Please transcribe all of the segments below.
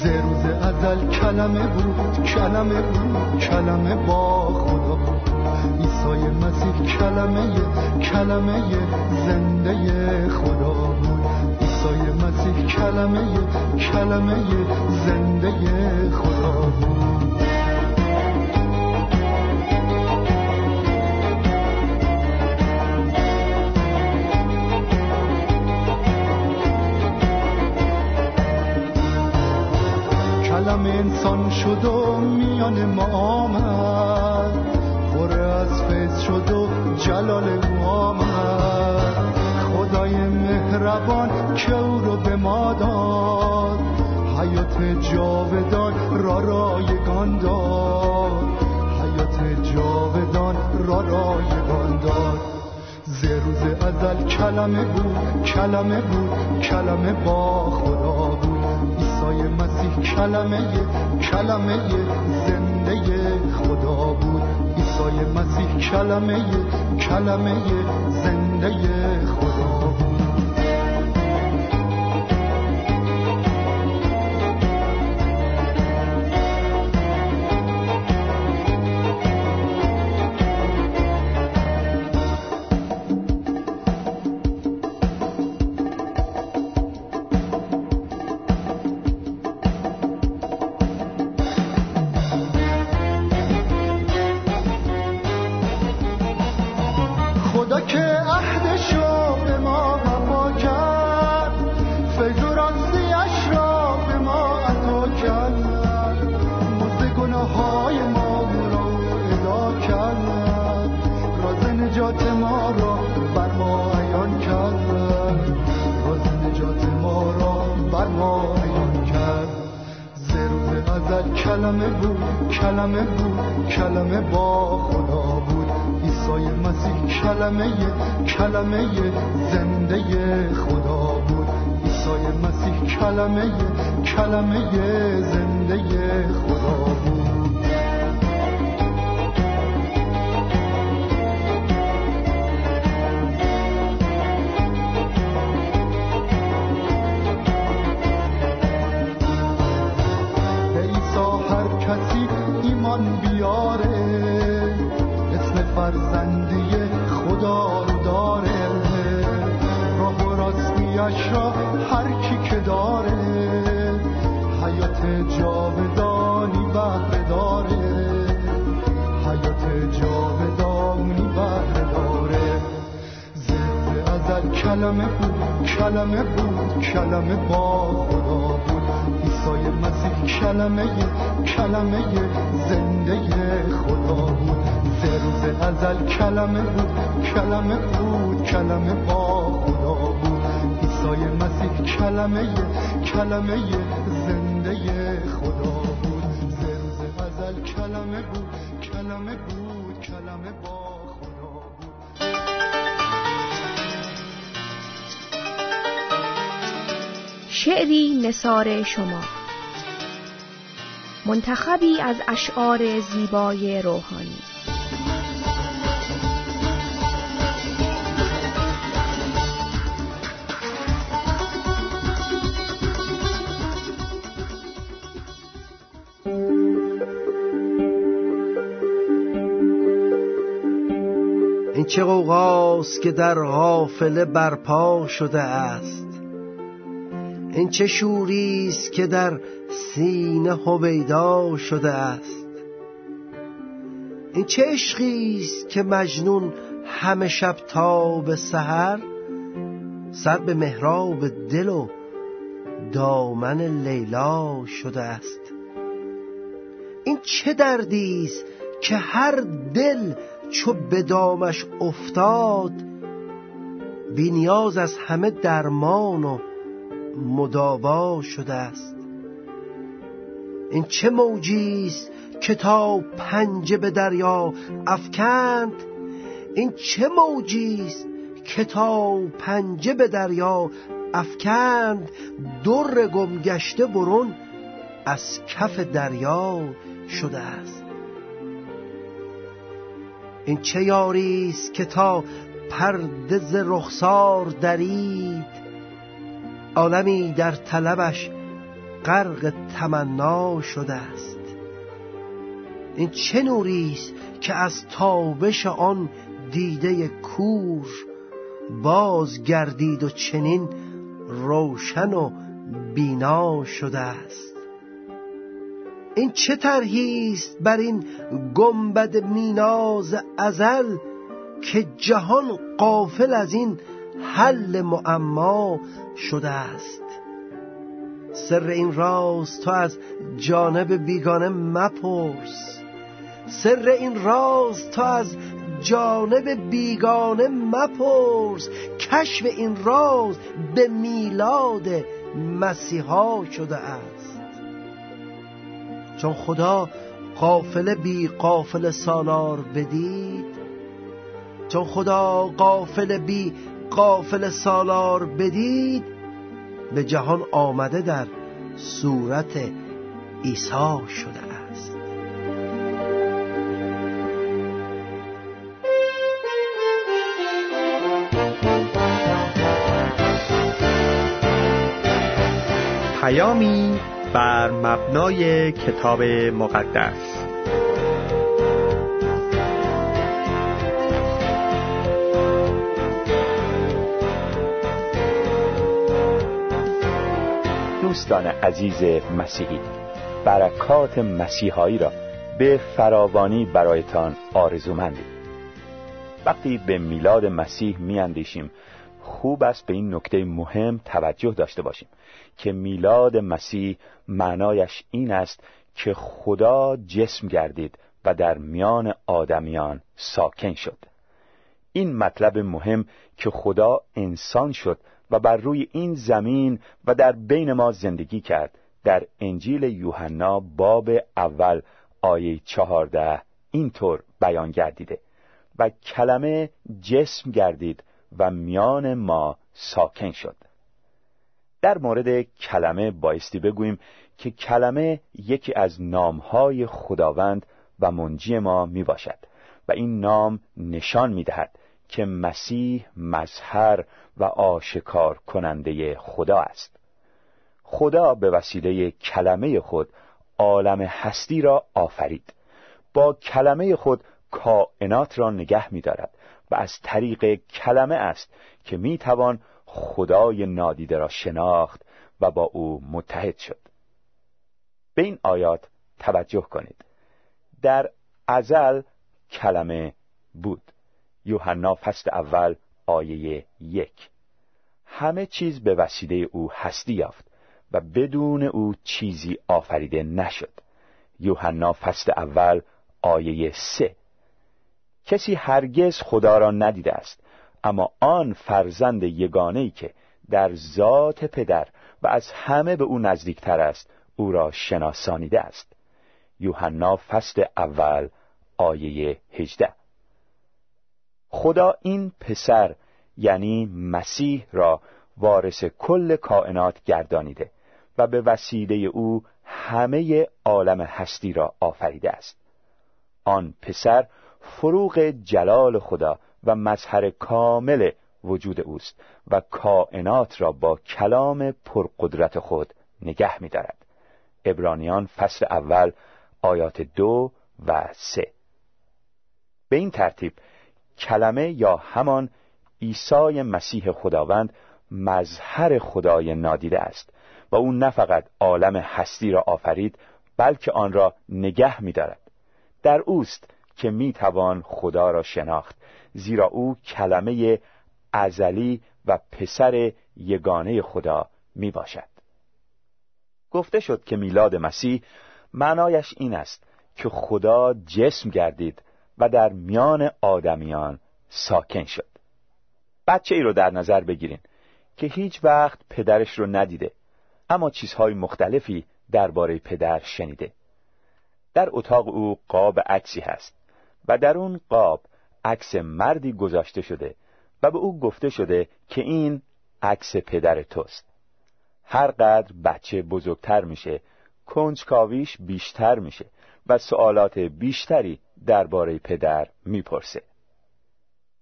ز روز ازل کلمه بود، کلمه بود، کلمه با خدا بود. عیسای مسیح کلمه، کلمه زنده خدا بود. عیسای مسیح کلمه، کلمه زنده خدا بود. کلمه انسان شد و میان ما آمد، پر از فیض شد و جلال او آمد. خدای مهربان که او رو به ما داد، حیات جاودان را رایگان داد، حیات جاودان را رایگان داد. ز روز ازل کلمه بود، کلمه بود، کلمه با خدا بود. عیسای مسیح کلمه، کلمه زنده خدا بود. عیسای مسیح کلمه، کلمه زنده خدا بود. کلمه بود، کلمه بود، کلمه با خدا بود. عیسای مسیح کلمه، کلمه زنده خدا بود. عیسای مسیح کلمه، کلمه زنده خدا بود. فرزندی خدا رو داره، راه و راستیش را هر کی که داره، حیات جاودانی بهره داره، حیات جاودانی بهره داره. ز روز ازل کلمه بود، کلمه بود، کلمه با خدا بود. عیسای مسیح کلمه، کلمه زنده خدا بود. ز روز ازل کلمه بود، کلمه بود، کلمه با خدا بود. عیسای مسیح کلمه، کلمه زنده خدا بود. ز روز ازل کلمه بود، کلمه بود، کلمه با خدا بود. شعری نثار شما، منتخبی از اشعار زیبای روحانی. این چه غوغاست که در قافله برپا شده است، این چه شوری است که در سینه هویدا شده است، این چه عشقی است که مجنون همه شب تا به سحر سر به محراب دل و دامن لیلا شده است. این چه دردی است که هر دل چو به دامش افتاد بی نیاز از همه درمان و مداوا شده است. این چه موجی است که تا پنجه به دریا افکند، این چه موجی است که تا پنجه به دریا افکند، در گم گشته برون از کف دریا شده است. این چه یاری است که تا پرده ز رخسار درید، عالمی در طلبش غرق تمنا شده است. این چه نوری است که از تابش آن دیده کور باز گردید و چنین روشن و بینا شده است. این چه طرحی است بر این گنبد میناز ازل که جهان غافل از این حل معما شده است. سر این راز تو از جانب بیگانه مپرس، سر این راز تو از جانب بیگانه مپرس. کشف این راز به میلاد مسیحا شده است. چون خدا قافله بی قافله سالار بدید، چون خدا قافله بی قافله سالار بدید، به جهان آمده در صورت عیسی شده است. پیامی بر مبنای کتاب مقدس. دوستان عزیز مسیحی، برکات مسیحایی را به فراوانی برایتان آرزومندیم. وقتی به میلاد مسیح میاندیشیم، خوب است به این نکته مهم توجه داشته باشیم که میلاد مسیح معنایش این است که خدا جسم گردید و در میان آدمیان ساکن شد. این مطلب مهم که خدا انسان شد و بر روی این زمین و در بین ما زندگی کرد، در انجیل یوحنا باب اول آیه 14 اینطور بیان گردیده: و کلمه جسم گردید و میان ما ساکن شد. در مورد کلمه بایستی بگوییم که کلمه یکی از نامهای خداوند و منجی ما می باشد و این نام نشان می دهد که مسیح مظهر و آشکار کننده خدا است. خدا به وسیله کلمه خود عالم هستی را آفرید، با کلمه خود کائنات را نگه می دارد و از طریق کلمه است که می توان خدای نادیده را شناخت و با او متحد شد. به این آیات توجه کنید: در ازل کلمه بود، یوحنا فصل اول آیه 1. همه چیز به وسیله او هستی یافت و بدون او چیزی آفریده نشد، یوحنا فصل اول آیه 3. کسی هرگز خدا را ندیده است، اما آن فرزند یگانه‌ای که در ذات پدر و از همه به او نزدیکتر است، او را شناسانیده است، یوحنا فصل اول آیه 18. خدا این پسر یعنی مسیح را وارث کل کائنات گردانیده و به وسیله او همه عالم هستی را آفریده است. آن پسر فروغ جلال خدا و مظهر کامل وجود اوست و کائنات را با کلام پرقدرت خود نگه می دارد، عبرانیان فصل اول آیات 2 و 3. به این ترتیب کلمه یا همان عیسی مسیح خداوند مظهر خدای نادیده است و او نه فقط عالم هستی را آفرید، بلکه آن را نگه می دارد. در اوست که می توان خدا را شناخت، زیرا او کلمه ازلی و پسر یگانه خدا می باشد. گفته شد که میلاد مسیح معنایش این است که خدا جسم گردید و در میان آدمیان ساکن شد. بچه ای رو در نظر بگیرین که هیچ وقت پدرش رو ندیده، اما چیزهای مختلفی درباره پدر شنیده. در اتاق او قاب عکسی هست و در اون قاب عکس مردی گذاشته شده و به او گفته شده که این عکس پدر توست. هر قدر بچه بزرگتر میشه، کنجکاویش بیشتر میشه و سوالات بیشتری درباره پدر میپرسه.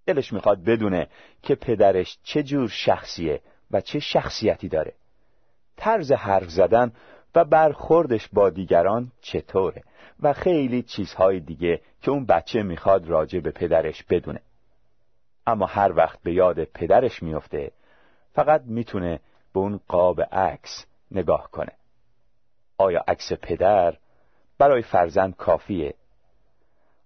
دلش میخواد بدونه که پدرش چه جور شخصیه و چه شخصیتی داره. طرز حرف زدن و برخوردش با دیگران چطوره و خیلی چیزهای دیگه که اون بچه میخواد راجع به پدرش بدونه. اما هر وقت به یاد پدرش میفته فقط میتونه به اون قاب عکس نگاه کنه. آیا عکس پدر برای فرزند کافیه؟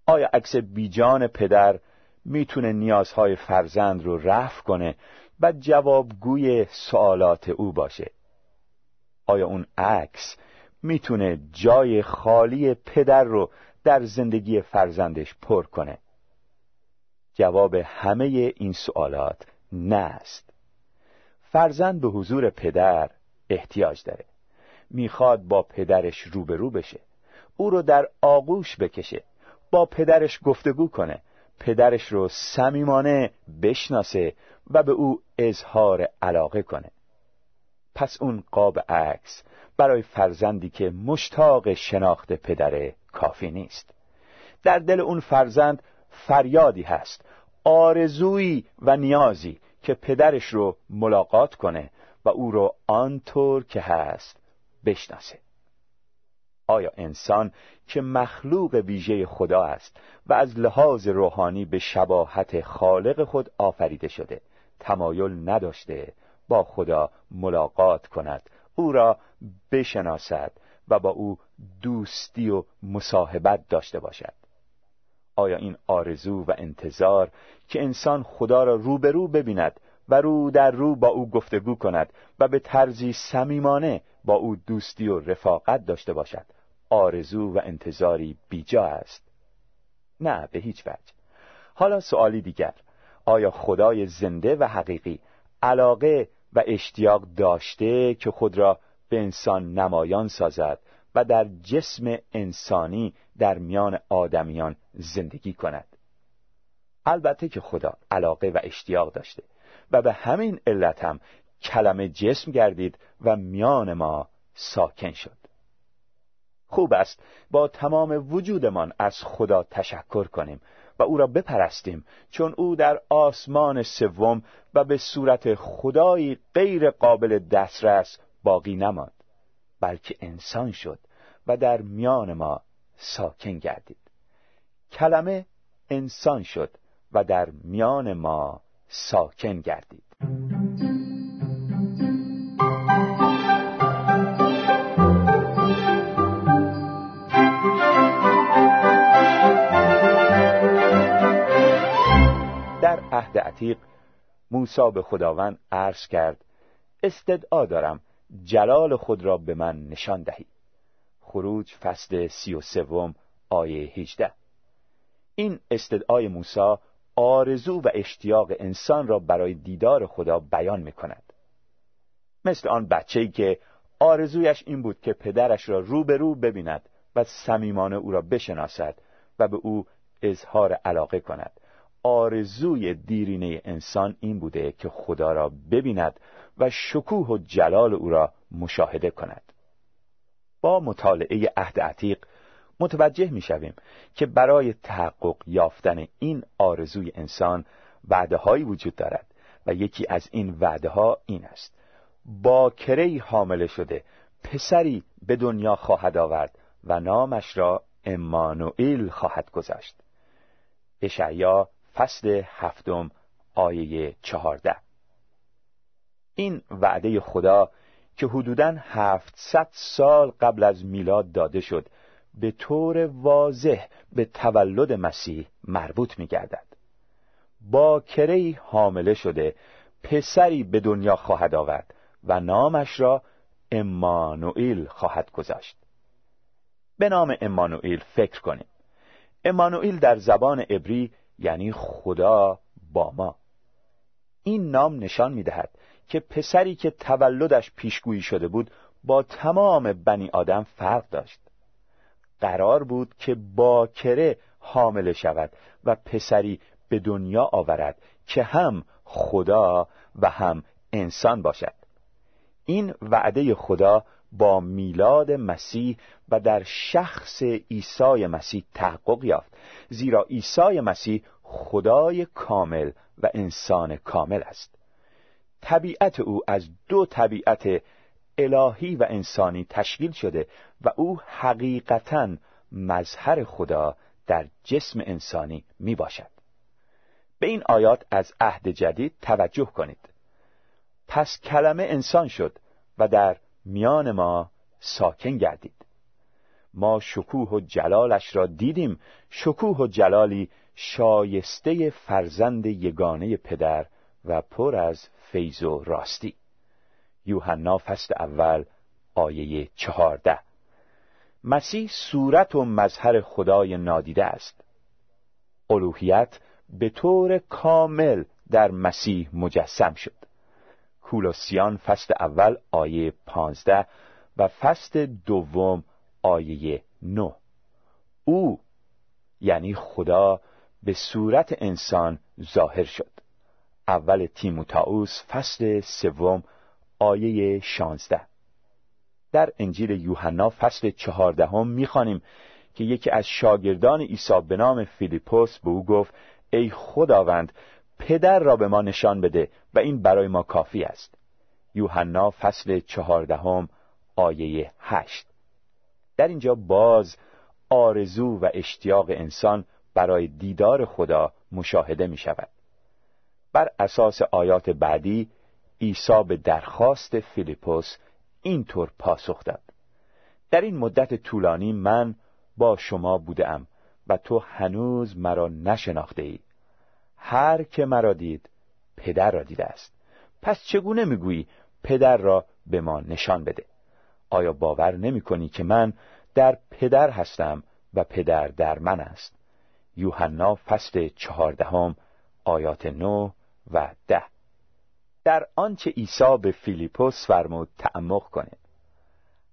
آیا عکس بیجان پدر میتونه نیازهای فرزند رو رفع کنه و جوابگوی سوالات او باشه؟ آیا اون عکس میتونه جای خالی پدر رو در زندگی فرزندش پر کنه؟ جواب همه این سوالات نه است. فرزند به حضور پدر احتیاج داره. میخواد با پدرش روبرو بشه، او رو در آغوش بکشه، با پدرش گفتگو کنه، پدرش رو صمیمانه بشناسه و به او اظهار علاقه کنه. پس اون قاب عکس برای فرزندی که مشتاق شناخت پدره کافی نیست. در دل اون فرزند فریادی هست، آرزویی و نیازی که پدرش رو ملاقات کنه و او رو آنطور که هست بشناسه. آیا انسان که مخلوق ویژه خدا است و از لحاظ روحانی به شباهت خالق خود آفریده شده، تمایل نداشته با خدا ملاقات کند، او را بشناسد و با او دوستی و مصاحبت داشته باشد؟ آیا این آرزو و انتظار که انسان خدا را روبرو ببیند و رو در رو با او گفتگو کند و به طرزی صمیمانه با او دوستی و رفاقت داشته باشد، آرزو و انتظاری بیجا است؟ نه، به هیچ وجه. حالا سوالی دیگر، آیا خدای زنده و حقیقی علاقه و اشتیاق داشته که خود را به انسان نمایان سازد و در جسم انسانی در میان آدمیان زندگی کند؟ البته که خدا علاقه و اشتیاق داشته و به همین علت هم کلمه جسم گردید و میان ما ساکن شد. خوب است با تمام وجودمان از خدا تشکر کنیم و او را بپرستیم، چون او در آسمان سوم و به صورت خدایی غیر قابل دسترس باقی نماند، بلکه انسان شد و در میان ما ساکن گردید. کلمه انسان شد و در میان ما ساکن گردید. در عهد عتیق موسی به خداوند عرض کرد: استدعا دارم جلال خود را به من نشان دهی. خروج فصل 33 آیه 18. این استدعای موسی آرزو و اشتیاق انسان را برای دیدار خدا بیان می کند. مثل آن بچه‌ای که آرزویش این بود که پدرش را روبرو ببیند و صمیمانه او را بشناسد و به او اظهار علاقه کند. آرزوی دیرینه انسان این بوده که خدا را ببیند و شکوه و جلال او را مشاهده کند. با مطالعه عهد عتیق متوجه می شویم که برای تحقق یافتن این آرزوی انسان وعده هایی وجود دارد و یکی از این وعده ها این است: باکره‌ای حامل شده پسری به دنیا خواهد آورد و نامش را امانوئیل خواهد گذاشت. اشعیا فصل 7 آیه 14. این وعده خدا که حدوداً 700 سال قبل از میلاد داده شد به طور واضح به تولد مسیح مربوط می گردد. باکره‌ای حامله شده پسری به دنیا خواهد آورد و نامش را امانوئیل خواهد گذاشت. به نام امانوئیل فکر کنیم. امانوئیل در زبان عبری یعنی خدا با ما. این نام نشان می دهد که پسری که تولدش پیشگویی شده بود با تمام بنی آدم فرق داشت. قرار بود که باکره حامل شود و پسری به دنیا آورد که هم خدا و هم انسان باشد. این وعده خدا با میلاد مسیح و در شخص عیسی مسیح تحقق یافت، زیرا عیسی مسیح خدای کامل و انسان کامل است. طبیعت او از دو طبیعت الهی و انسانی تشکیل شده و او حقیقتاً مظهر خدا در جسم انسانی می باشد. به این آیات از عهد جدید توجه کنید. پس کلمه انسان شد و در میان ما ساکن گردید. ما شکوه و جلالش را دیدیم، شکوه و جلالی شایسته فرزند یگانه پدر و پر از فیض و راستی. یوحنا فصل اول آیه 14. مسیح صورت و مظهر خدای نادیده است. الوهیت به طور کامل در مسیح مجسم شد. کولوسیان فصل اول آیه 15 و فصل دوم آیه 9. او یعنی خدا به صورت انسان ظاهر شد. اول تیموتائوس فصل سوم آیه 16. در انجیل یوحنا فصل 14 می‌خوانیم که یکی از شاگردان عیسی به نام فیلیپوس به او گفت: ای خداوند، پدر را به ما نشان بده و این برای ما کافی است. یوحنا فصل 14 آیه 8. در اینجا باز آرزو و اشتیاق انسان برای دیدار خدا مشاهده می شود. بر اساس آیات بعدی عیسی به درخواست فیلیپوس اینطور پاسخ داد: در این مدت طولانی من با شما بودم و تو هنوز مرا نشناخته ای. هر که مرا دید پدر را دیده است. پس چگونه میگویی پدر را به ما نشان بده؟ آیا باور نمی کنی که من در پدر هستم و پدر در من است؟ یوحنا فصل 14 آیات 9 و 10. در آنچه عیسی به فیلیپوس فرمود تعمق کنید.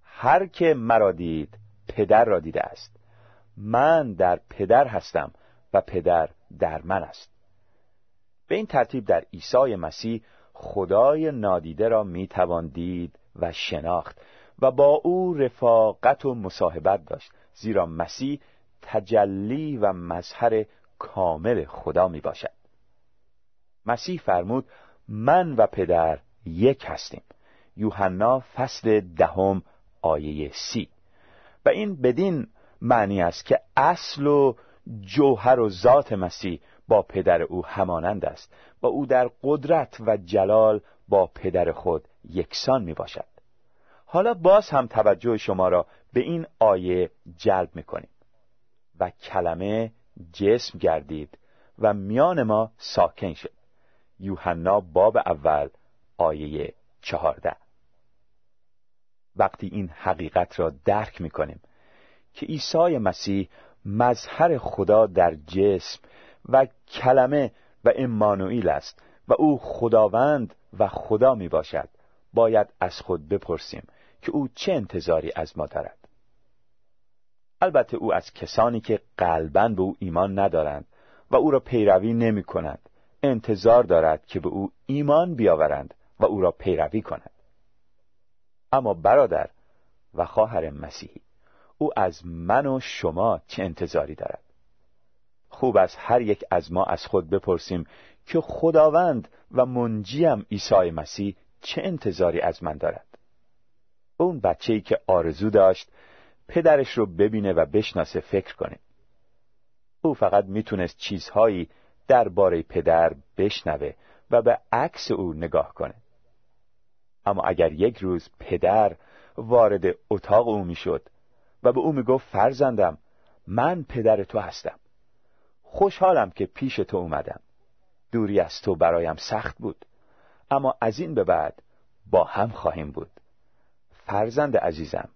هر که مرا دید پدر را دیده است. من در پدر هستم و پدر در من است. به این ترتیب در عیسی مسیح خدای نادیده را میتوان دید و شناخت و با او رفاقت و مصاحبت داشت، زیرا مسیح تجلی و مظهر کامل خدا می باشد. مسیح فرمود: من و پدر یک هستیم. یوحنا فصل 10 آیه 30. و این بدین معنی است که اصل و جوهر و ذات مسیح با پدر او همانند است و او در قدرت و جلال با پدر خود یکسان می باشد. حالا باز هم توجه شما را به این آیه جلب می کنیم: و کلمه جسم گردید و میان ما ساکن شد. یوحنا باب اول آیه 14. وقتی این حقیقت را درک می کنیم که عیسی مسیح مظهر خدا در جسم و کلمه و امانوئیل است و او خداوند و خدا می باشد، باید از خود بپرسیم که او چه انتظاری از ما دارد. البته او از کسانی که قلباً به او ایمان ندارند و او را پیروی نمی کنند انتظار دارد که به او ایمان بیاورند و او را پیروی کنند. اما برادر و خواهر مسیحی، او از من و شما چه انتظاری دارد؟ خوب از هر یک از ما از خود بپرسیم که خداوند و منجیم عیسی مسیح چه انتظاری از من دارد؟ اون بچه‌ای که آرزو داشت پدرش رو ببینه و بشناسه فکر کنه. او فقط میتونست چیزهایی درباره پدر بشنوه و به عکس او نگاه کنه. اما اگر یک روز پدر وارد اتاق او میشد و به او میگفت: فرزندم، من پدر تو هستم. خوشحالم که پیش تو اومدم. دوری از تو برایم سخت بود، اما از این به بعد با هم خواهیم بود. فرزند عزیزم،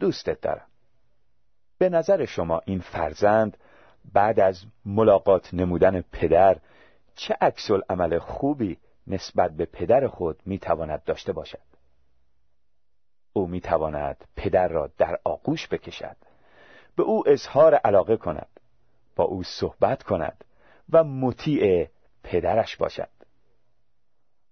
دوستت دارم. به نظر شما این فرزند بعد از ملاقات نمودن پدر چه عکس العمل خوبی نسبت به پدر خود میتواند داشته باشد؟ او میتواند پدر را در آغوش بکشد، به او اظهار علاقه کند، با او صحبت کند و مطیع پدرش باشد.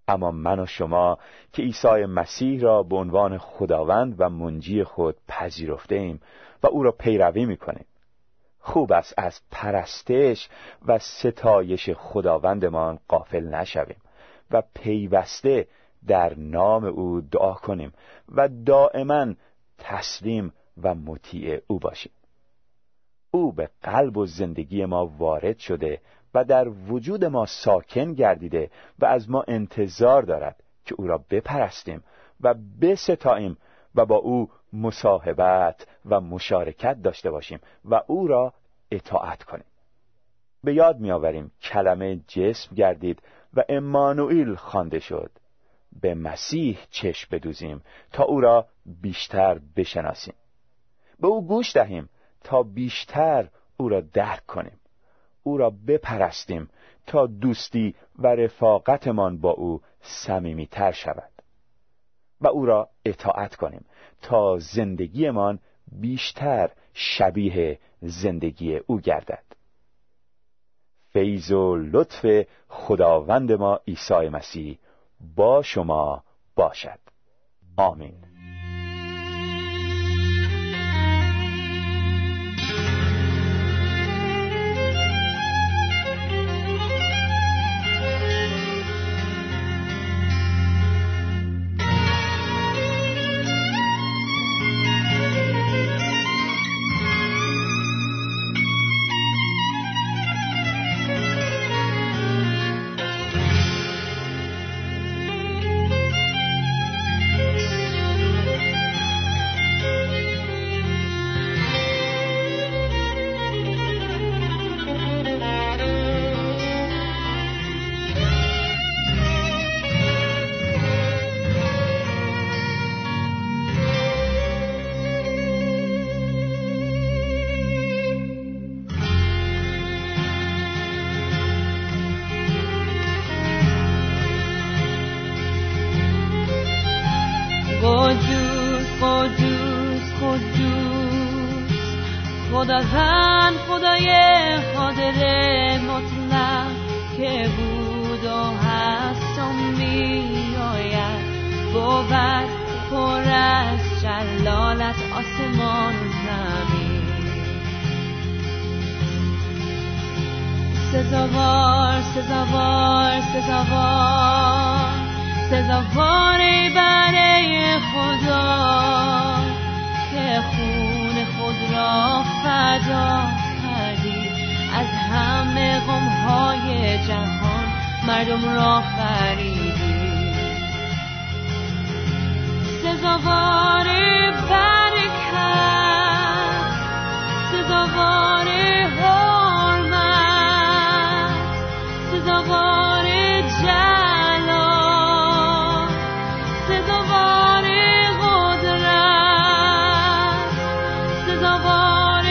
اما من و شما که عیسی مسیح را به عنوان خداوند و منجی خود پذیرفته ایم و او را پیروی میکنیم، خوب است از پرستش و ستایش خداوندمان غافل نشویم و پیوسته در نام او دعا کنیم و دائما تسلیم و مطیع او باشیم. او به قلب و زندگی ما وارد شده و در وجود ما ساکن گردیده و از ما انتظار دارد که او را بپرستیم و بستاییم و با او مصاحبت و مشارکت داشته باشیم و او را اطاعت کنیم. به یاد می‌آوریم کلمه جسم گردید و امانوئیل خوانده شد. به مسیح چشم بدوزیم تا او را بیشتر بشناسیم. به او گوش دهیم تا بیشتر او را درک کنیم. او را بپرستیم تا دوستی و رفاقتمان با او صمیمیتر شود و او را اطاعت کنیم تا زندگیمان بیشتر شبیه زندگی او گردد. فیض و لطف خداوند ما عیسی مسیح با شما باشد. آمین. خداوند خدای قادر مطلق که بود و هست و می‌آید، بود پر از جلالت آسمان زمین، سزاوار سزاوار سزاوار سزاوار برای خدا که خود را فدا کردی، از همه غم‌های جهان مردم را فریبی، سزاوار برکت سزاوار حرمت سزاوار جلال سزاوار سزاوار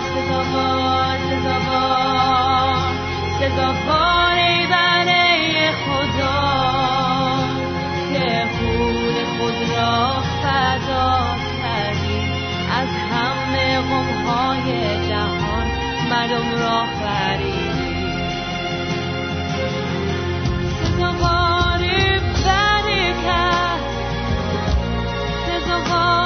سزاوار سزاوار سزاوار برای خدا که خود را فدا کردی، از همه غم‌های جهان مردم را فریبی، سزاوار برکت سزاوار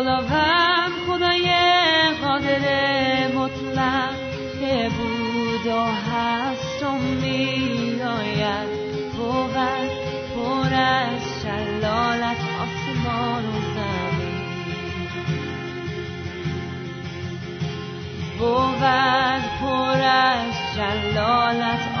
خداوند خدای قادر مطلق که بود و هست و می‌آید، بود پر از جلال از آسمان و زمین، بود پر از جلال از